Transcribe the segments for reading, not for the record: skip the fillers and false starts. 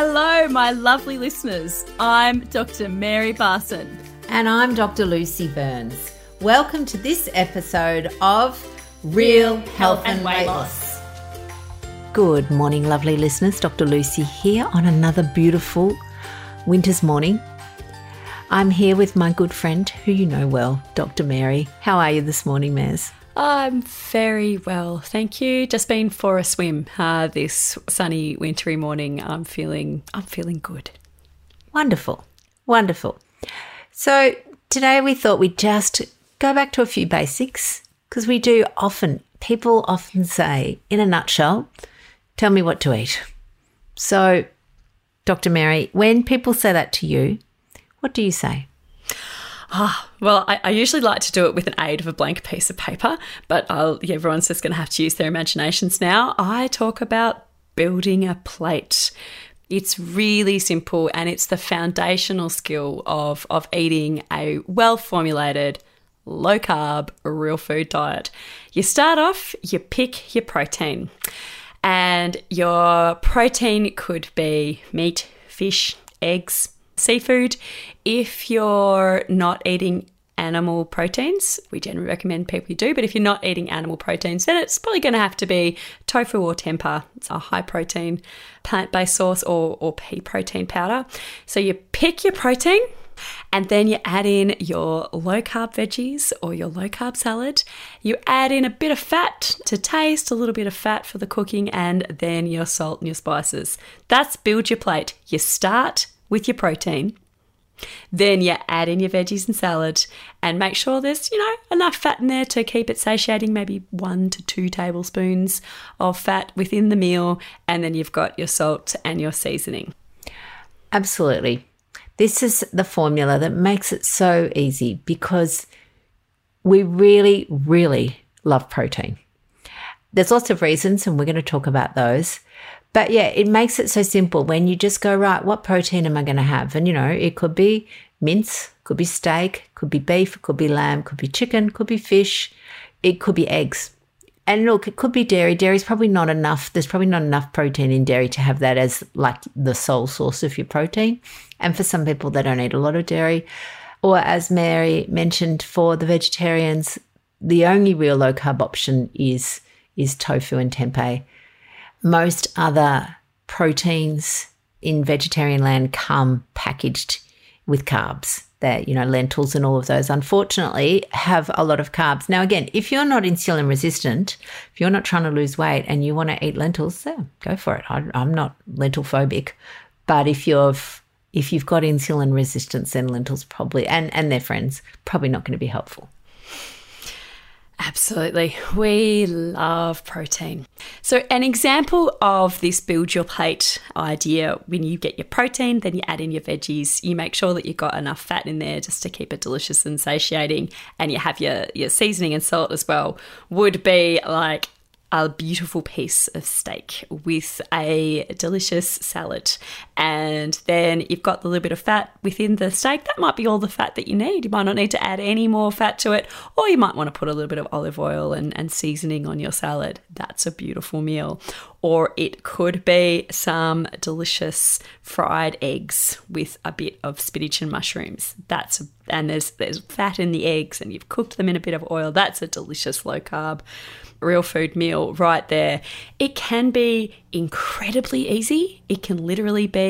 Hello, my lovely listeners. I'm Dr. Mary Barson. And I'm Dr. Lucy Burns. Welcome to this episode of Real Health and Weight Loss. Good morning, lovely listeners. Dr. Lucy here on another beautiful winter's morning. I'm here with my good friend who you know well, Dr. Mary. How are you this morning, Maz? I'm very well, thank you. Just been for a swim this sunny, wintry morning. I'm feeling good. Wonderful, wonderful. So today we thought we'd just go back to a few basics because we do often, people often say, in a nutshell, tell me what to eat. So, Dr. Mary, when people say that to you, what do you say? I usually like to do it with an aid of a blank piece of paper, but everyone's just going to have to use their imaginations now. I talk about building a plate. It's really simple, and it's the foundational skill of eating a well-formulated, low-carb, real food diet. You start off, you pick your protein, and your protein could be meat, fish, eggs, seafood. If you're not eating animal proteins, we generally recommend people do, but if you're not eating animal proteins, then it's probably going to have to be tofu or tempeh. It's a high protein plant-based source or pea protein powder. So you pick your protein and then you add in your low-carb veggies or your low-carb salad. You add in a bit of fat to taste, a little bit of fat for the cooking, and then your salt and your spices. That's build your plate. You start with your protein, then you add in your veggies and salad, and make sure there's enough fat in there to keep it satiating, maybe 1 to 2 tablespoons of fat within the meal, and then you've got your salt and your seasoning. Absolutely. This is the formula that makes it so easy because we really, really love protein. There's lots of reasons, and we're going to talk about those. But yeah, it makes it so simple when you just go, right, what protein am I going to have? And, it could be mince, could be steak, could be beef, could be lamb, could be chicken, could be fish, it could be eggs. And look, it could be dairy. Dairy's probably not enough. There's probably not enough protein in dairy to have that as like the sole source of your protein. And for some people, they don't eat a lot of dairy. Or as Mary mentioned, for the vegetarians, the only real low-carb option is tofu and tempeh. Most other proteins in vegetarian land come packaged with carbs. That, lentils and all of those, unfortunately, have a lot of carbs. Now, again, if you're not insulin resistant, if you're not trying to lose weight and you want to eat lentils, go for it. I'm not lentil phobic, but if you've got insulin resistance, then lentils probably and their friends probably not going to be helpful. Absolutely. We love protein. So an example of this build your plate idea, when you get your protein, then you add in your veggies, you make sure that you've got enough fat in there just to keep it delicious and satiating, and you have your seasoning and salt as well, would be like a beautiful piece of steak with a delicious salad. And then you've got the little bit of fat within the steak. That might be all the fat that you need. You might not need to add any more fat to it, or you might want to put a little bit of olive oil and seasoning on your salad. That's a beautiful meal. Or it could be some delicious fried eggs with a bit of spinach and mushrooms. And there's fat in the eggs, and you've cooked them in a bit of oil. That's a delicious low-carb real food meal right there. It can be incredibly easy. It can literally be,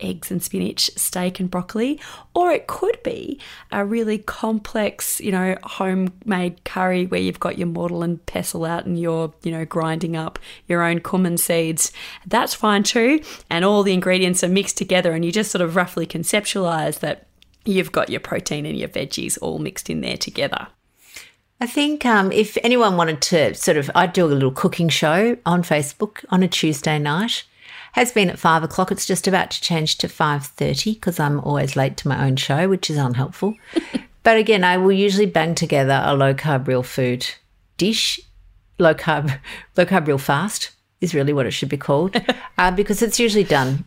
eggs and spinach, steak and broccoli, or it could be a really complex, homemade curry where you've got your mortar and pestle out and you're, grinding up your own cumin seeds. That's fine too. And all the ingredients are mixed together, and you just sort of roughly conceptualize that you've got your protein and your veggies all mixed in there together. I think if anyone wanted to I do a little cooking show on Facebook on a Tuesday night. Has been at 5 o'clock. It's just about to change to 5:30 because I'm always late to my own show, which is unhelpful. But again, I will usually bang together a low-carb real food dish. Low-carb real fast is really what it should be called because it's usually done,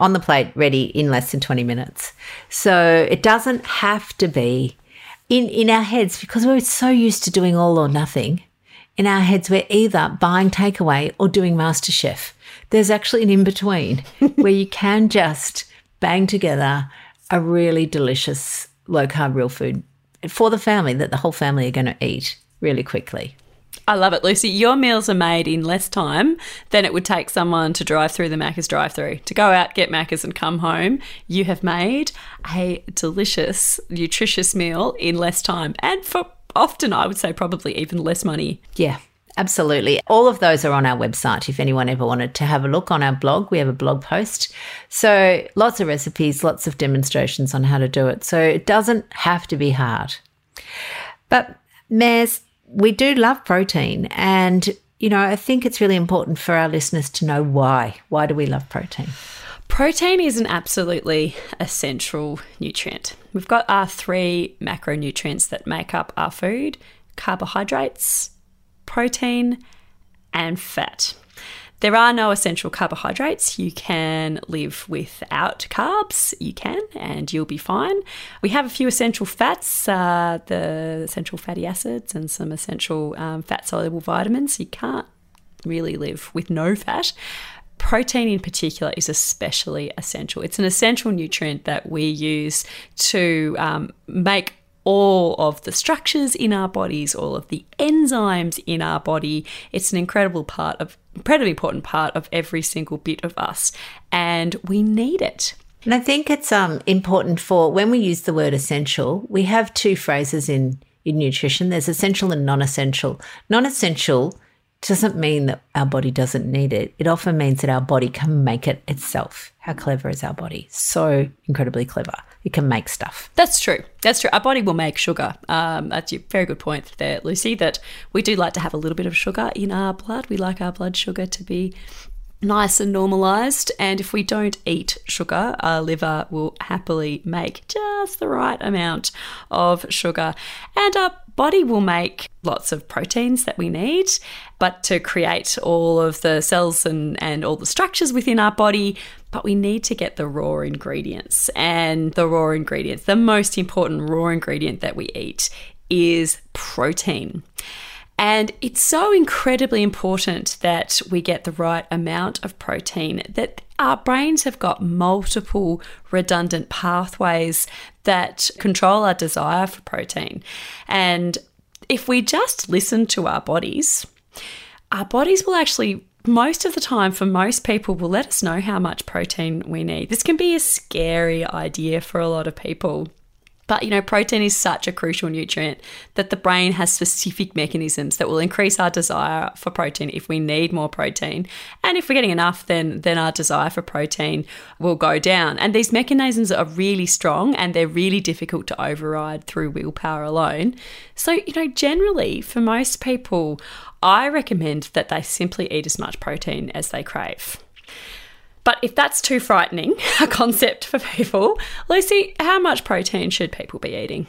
on the plate, ready in less than 20 minutes. So it doesn't have to be in our heads, because we're so used to doing all or nothing. In our heads, we're either buying takeaway or doing MasterChef. there's actually an in-between where you can just bang together a really delicious low-carb real food for the family that the whole family are going to eat really quickly. I love it, Lucy. Your meals are made in less time than it would take someone to drive through the Macca's drive-thru. To go out, get Macca's and come home, you have made a delicious, nutritious meal in less time and for often, I would say, probably even less money. Yeah, absolutely. All of those are on our website if anyone ever wanted to have a look on our blog. We have a blog post. So lots of recipes, lots of demonstrations on how to do it. So it doesn't have to be hard. But Mares, we do love protein and, you know, I think it's really important for our listeners to know why. Why do we love protein? Protein is an absolutely essential nutrient. We've got our three macronutrients that make up our food: carbohydrates, protein, and fat. There are no essential carbohydrates. You can live without carbs. You can, and you'll be fine. We have a few essential fats, the essential fatty acids and some essential fat-soluble vitamins. You can't really live with no fat. Protein in particular is especially essential. It's an essential nutrient that we use to make all of the structures in our bodies, all of the enzymes in our body. It's an incredibly important part of every single bit of us, and we need it. And I think it's important for when we use the word essential, we have two phrases in nutrition. There's essential and non-essential. Non-essential doesn't mean that our body doesn't need it. It often means that our body can make it itself. How clever is our body? So incredibly clever. It can make stuff. That's true. That's true. Our body will make sugar. That's a very good point there, Lucy, that we do like to have a little bit of sugar in our blood. We like our blood sugar to be nice and normalised, and if we don't eat sugar, our liver will happily make just the right amount of sugar, and our body will make lots of proteins that we need, but to create all of the cells and all the structures within our body, but we need to get the raw ingredients, and the most important raw ingredient that we eat is protein. And it's so incredibly important that we get the right amount of protein, that our brains have got multiple redundant pathways that control our desire for protein. And if we just listen to our bodies will actually, most of the time for most people, will let us know how much protein we need. This can be a scary idea for a lot of people. But, you know, protein is such a crucial nutrient that the brain has specific mechanisms that will increase our desire for protein if we need more protein. And if we're getting enough, then our desire for protein will go down. And these mechanisms are really strong and they're really difficult to override through willpower alone. So, you know, generally for most people, I recommend that they simply eat as much protein as they crave. But if that's too frightening a concept for people, Lucy, how much protein should people be eating?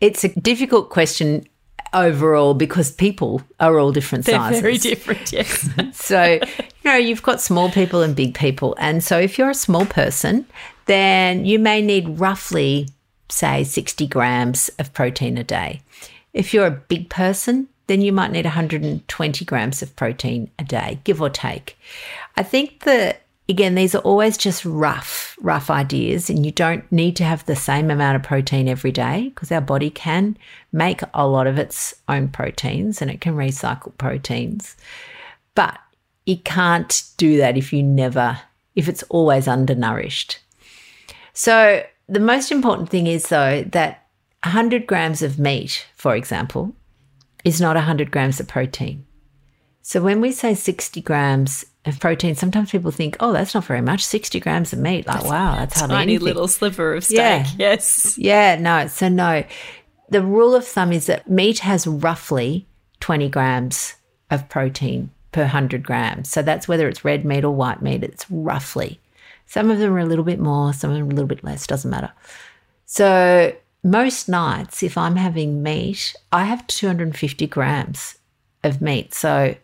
It's a difficult question overall because people are all different sizes. They're very different, yes. So, you know, you've got small people and big people. And so if you're a small person, then you may need roughly, say, 60 grams of protein a day. If you're a big person, then you might need 120 grams of protein a day, give or take. I think that, again, these are always just rough ideas, and you don't need to have the same amount of protein every day because our body can make a lot of its own proteins and it can recycle proteins. But you can't do that if it's always undernourished. So the most important thing is, though, that 100 grams of meat, for example, is not 100 grams of protein. So when we say 60 grams of protein, sometimes people think, oh, that's not very much, 60 grams of meat. Like, wow, that's hardly anything. Tiny little sliver of steak, yeah. Yes. Yeah, no, so no. The rule of thumb is that meat has roughly 20 grams of protein per 100 grams. So that's whether it's red meat or white meat, it's roughly. Some of them are a little bit more, some of them are a little bit less, doesn't matter. So most nights, if I'm having meat, I have 250 grams of meat. So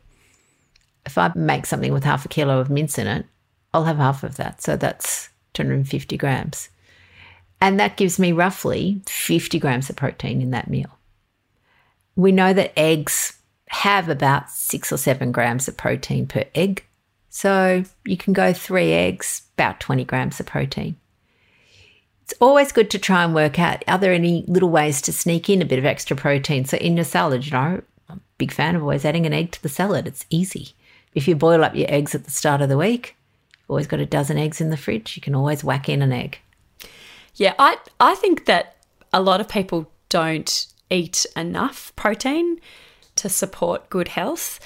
if I make something with half a kilo of mince in it, I'll have half of that. So that's 250 grams. And that gives me roughly 50 grams of protein in that meal. We know that eggs have about 6 or 7 grams of protein per egg. So you can go 3 eggs, about 20 grams of protein. It's always good to try and work out, are there any little ways to sneak in a bit of extra protein? So in your salad, I'm a big fan of always adding an egg to the salad. It's easy. If you boil up your eggs at the start of the week, you've always got a dozen eggs in the fridge, you can always whack in an egg. Yeah, I think that a lot of people don't eat enough protein to support good health.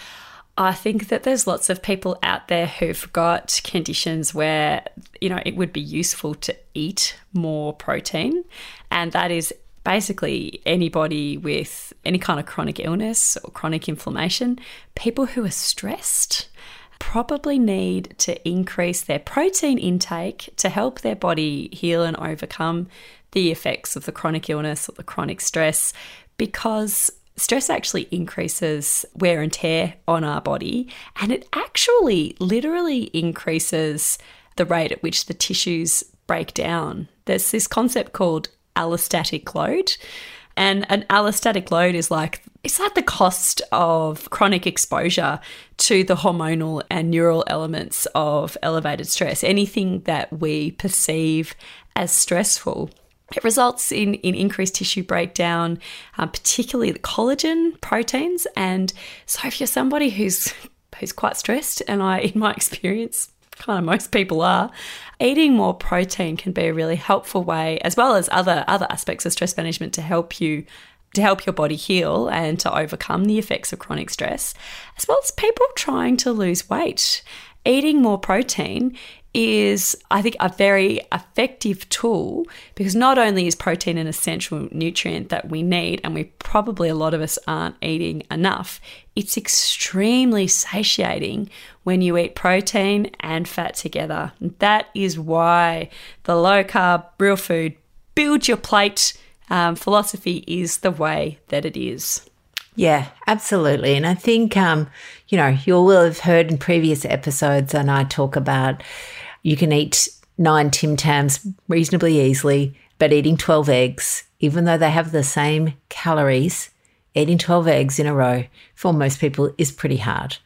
I think that there's lots of people out there who've got conditions where, you know, it would be useful to eat more protein, and that is basically anybody with any kind of chronic illness or chronic inflammation. People who are stressed probably need to increase their protein intake to help their body heal and overcome the effects of the chronic illness or the chronic stress, because stress actually increases wear and tear on our body, and it actually literally increases the rate at which the tissues break down. There's this concept called allostatic load, and an allostatic load is like, it's like the cost of chronic exposure to the hormonal and neural elements of elevated stress. Anything that we perceive as stressful, it results in increased tissue breakdown, particularly the collagen proteins. And so if you're somebody who's quite stressed, and in my experience, kind of most people are, eating more protein can be a really helpful way, as well as other aspects of stress management, to help you, to help your body heal and to overcome the effects of chronic stress, as well as people trying to lose weight. Eating more protein is, I think, a very effective tool, because not only is protein an essential nutrient that we need, and we probably, a lot of us aren't eating enough, it's extremely satiating when you eat protein and fat together. That is why the low-carb, real food, build-your-plate philosophy is the way that it is. Yeah, absolutely. And I think, you will have heard in previous episodes, and I talk about you can eat 9 Tim Tams reasonably easily, but eating 12 eggs, even though they have the same calories, eating 12 eggs in a row for most people is pretty hard.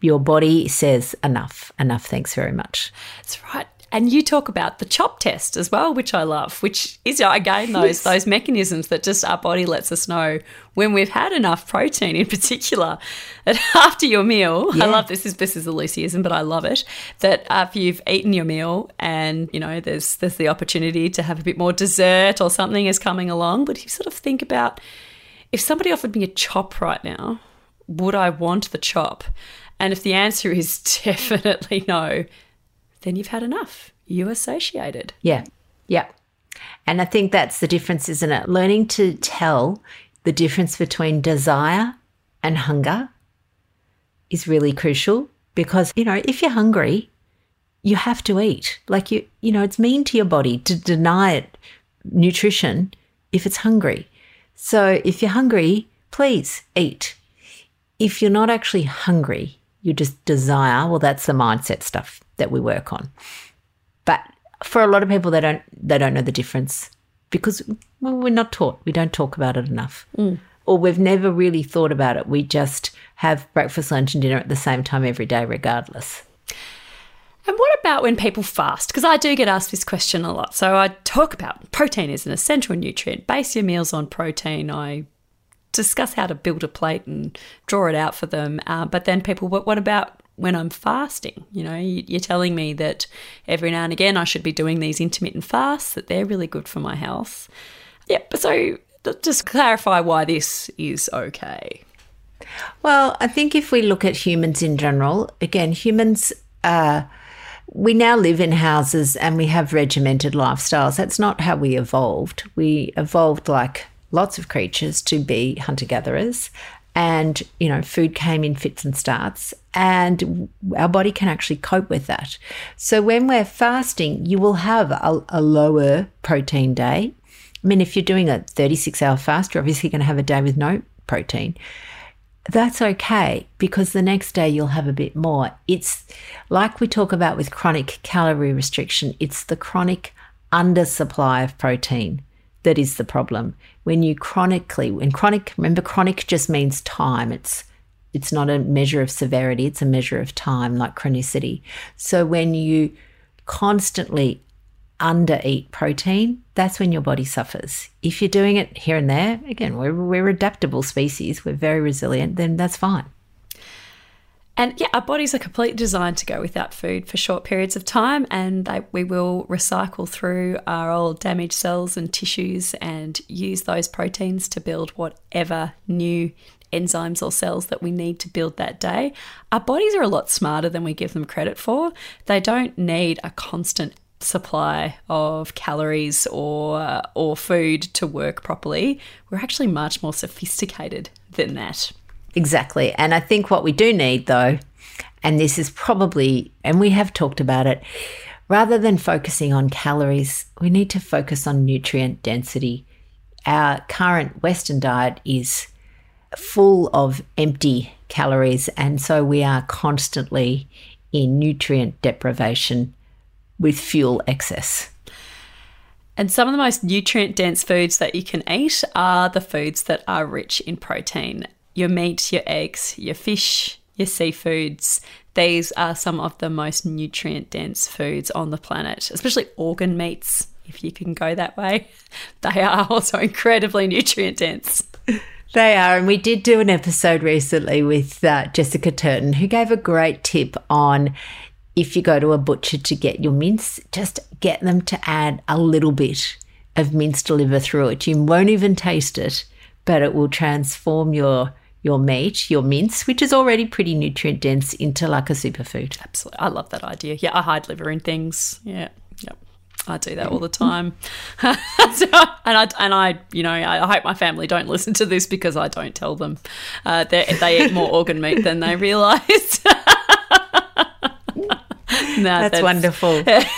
Your body says enough, thanks very much. That's right. And you talk about the CHOP test as well, which I love, which is, again, those mechanisms that just our body lets us know when we've had enough protein, in particular, that after your meal, yeah. I love this. This is a Lucyism, but I love it, that after you've eaten your meal and, there's the opportunity to have a bit more dessert or something is coming along. But if you sort of think about, if somebody offered me a CHOP right now, would I want the CHOP? And if the answer is definitely no, then you've had enough. You are satiated. Yeah. And I think that's the difference, isn't it? Learning to tell the difference between desire and hunger is really crucial, because, if you're hungry, you have to eat. Like, it's mean to your body to deny it nutrition if it's hungry. So if you're hungry, please eat. If you're not actually hungry, you just desire, well, that's the mindset stuff that we work on. But for a lot of people, they don't know the difference, because we're not taught. We don't talk about it enough. Mm. Or we've never really thought about it. We just have breakfast, lunch and dinner at the same time every day regardless. And what about when people fast? Because I do get asked this question a lot. So I talk about protein is an essential nutrient. Base your meals on protein. I discuss how to build a plate and draw it out for them. But then people, what about when I'm fasting? You're telling me that every now and again I should be doing these intermittent fasts, that they're really good for my health. Yeah, so just clarify why this is okay. Well, I think if we look at humans in general, again, humans, we now live in houses and we have regimented lifestyles. That's not how we evolved. We evolved like lots of creatures to be hunter-gatherers, and, food came in fits and starts, and our body can actually cope with that. So when we're fasting, you will have a lower protein day. I mean, if you're doing a 36-hour fast, you're obviously going to have a day with no protein. That's okay, because the next day you'll have a bit more. It's like we talk about with chronic calorie restriction, it's the chronic undersupply of protein that is the problem. When chronic just means time. It's It's not a measure of severity, it's a measure of time, like chronicity. So when you constantly undereat protein, that's when your body suffers. If you're doing it here and there, again, we're adaptable species, we're very resilient, then that's fine. And yeah, our bodies are completely designed to go without food for short periods of time, and we will recycle through our old damaged cells and tissues and use those proteins to build whatever new enzymes or cells that we need to build that day. Our bodies are a lot smarter than we give them credit for. They don't need a constant supply of calories or food to work properly. We're actually much more sophisticated than that. Exactly. And I think what we do need though, and this is probably, and we have talked about it, rather than focusing on calories, we need to focus on nutrient density. Our current Western diet is full of empty calories, and so we are constantly in nutrient deprivation with fuel excess. And some of the most nutrient-dense foods that you can eat are the foods that are rich in protein. Your meat, your eggs, your fish, your seafoods. These are some of the most nutrient-dense foods on the planet, especially organ meats, if you can go that way. They are also incredibly nutrient-dense. They are, and we did do an episode recently with Jessica Turton, who gave a great tip on, if you go to a butcher to get your mince, just get them to add a little bit of minced liver through it. You won't even taste it, but it will transform your meat, your mince, which is already pretty nutrient dense, into like a superfood. Absolutely. I love that idea. Yeah, I hide liver in things. Yeah. Yep. I do that all the time. And I, you know, I hope my family don't listen to this because I don't tell them. They eat more organ meat than they realise. No, that's wonderful. I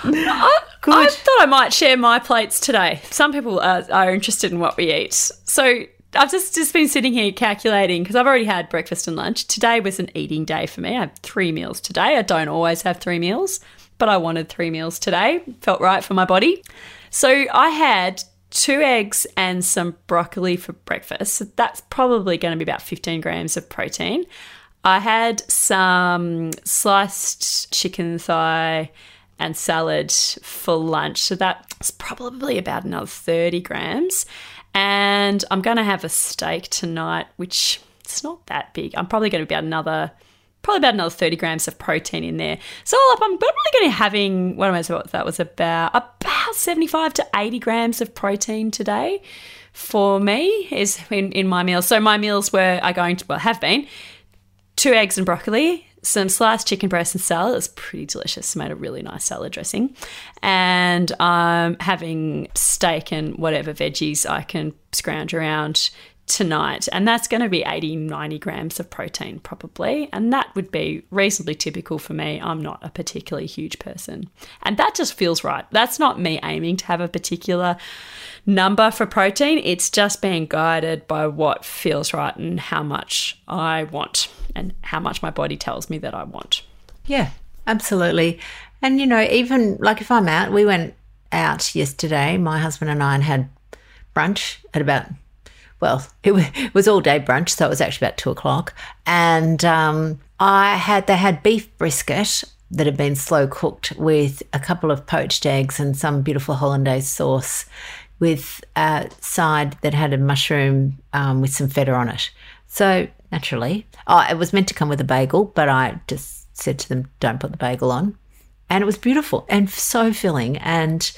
thought I might share my plates today. Some people are interested in what we eat. So I've just been sitting here calculating because I've already had breakfast and lunch. Today was an eating day for me. I had three meals today. I don't always have three meals, but I wanted three meals today. Felt right for my body. So I had 2 eggs and some broccoli for breakfast. So that's probably going to be about 15 grams of protein. I had some sliced chicken thigh and salad for lunch. So that's probably about another 30 grams. And I'm going to have a steak tonight, which it's not that big. I'm probably going to be about another 30 grams of protein in there. So all up, I'm probably going to be having, about 75 to 80 grams of protein today for me is in my meals. So my meals have been 2 eggs and broccoli, some sliced chicken breast and salad. It's pretty delicious. Made a really nice salad dressing. And I'm having steak and whatever veggies I can scrounge around tonight. And that's going to be 80, 90 grams of protein probably. And that would be reasonably typical for me. I'm not a particularly huge person. And that just feels right. That's not me aiming to have a particular number for protein. It's just being guided by what feels right and how much I want and how much my body tells me that I want. Yeah, absolutely. And, you know, even like if I'm out, we went out yesterday, my husband and I, and had brunch at about, well, it was all day brunch, so it was actually about 2:00. And they had beef brisket that had been slow cooked with a couple of poached eggs and some beautiful hollandaise sauce with a side that had a mushroom with some feta on it. So naturally, it was meant to come with a bagel, but I just said to them, don't put the bagel on. And it was beautiful and so filling. And,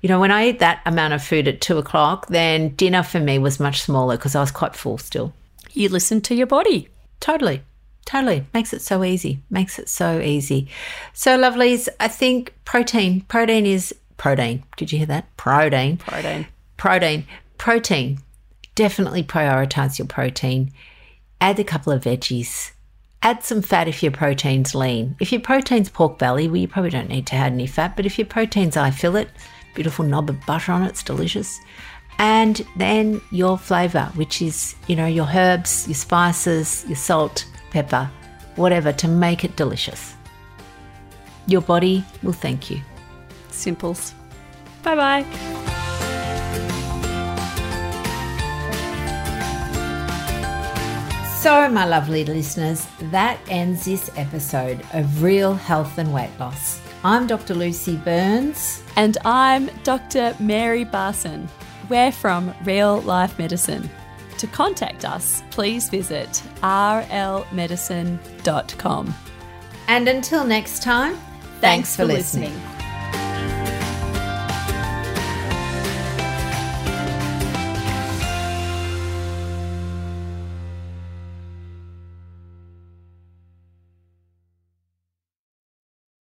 you know, when I eat that amount of food at 2:00, then dinner for me was much smaller because I was quite full still. You listen to your body. Totally. Makes it so easy. So, lovelies, I think protein is protein. Did you hear that? Protein. Definitely prioritise your protein. Add a couple of veggies. Add some fat if your protein's lean. If your protein's pork belly, well, you probably don't need to add any fat, but if your protein's eye fillet, beautiful knob of butter on it, it's delicious. And then your flavour, which is, you know, your herbs, your spices, your salt, pepper, whatever, to make it delicious. Your body will thank you. Simples. Bye-bye. So, my lovely listeners, that ends this episode of Real Health and Weight Loss. I'm Dr. Lucy Burns. And I'm Dr. Mary Barson. We're from Real Life Medicine. To contact us, please visit rlmedicine.com. And until next time, thanks for listening.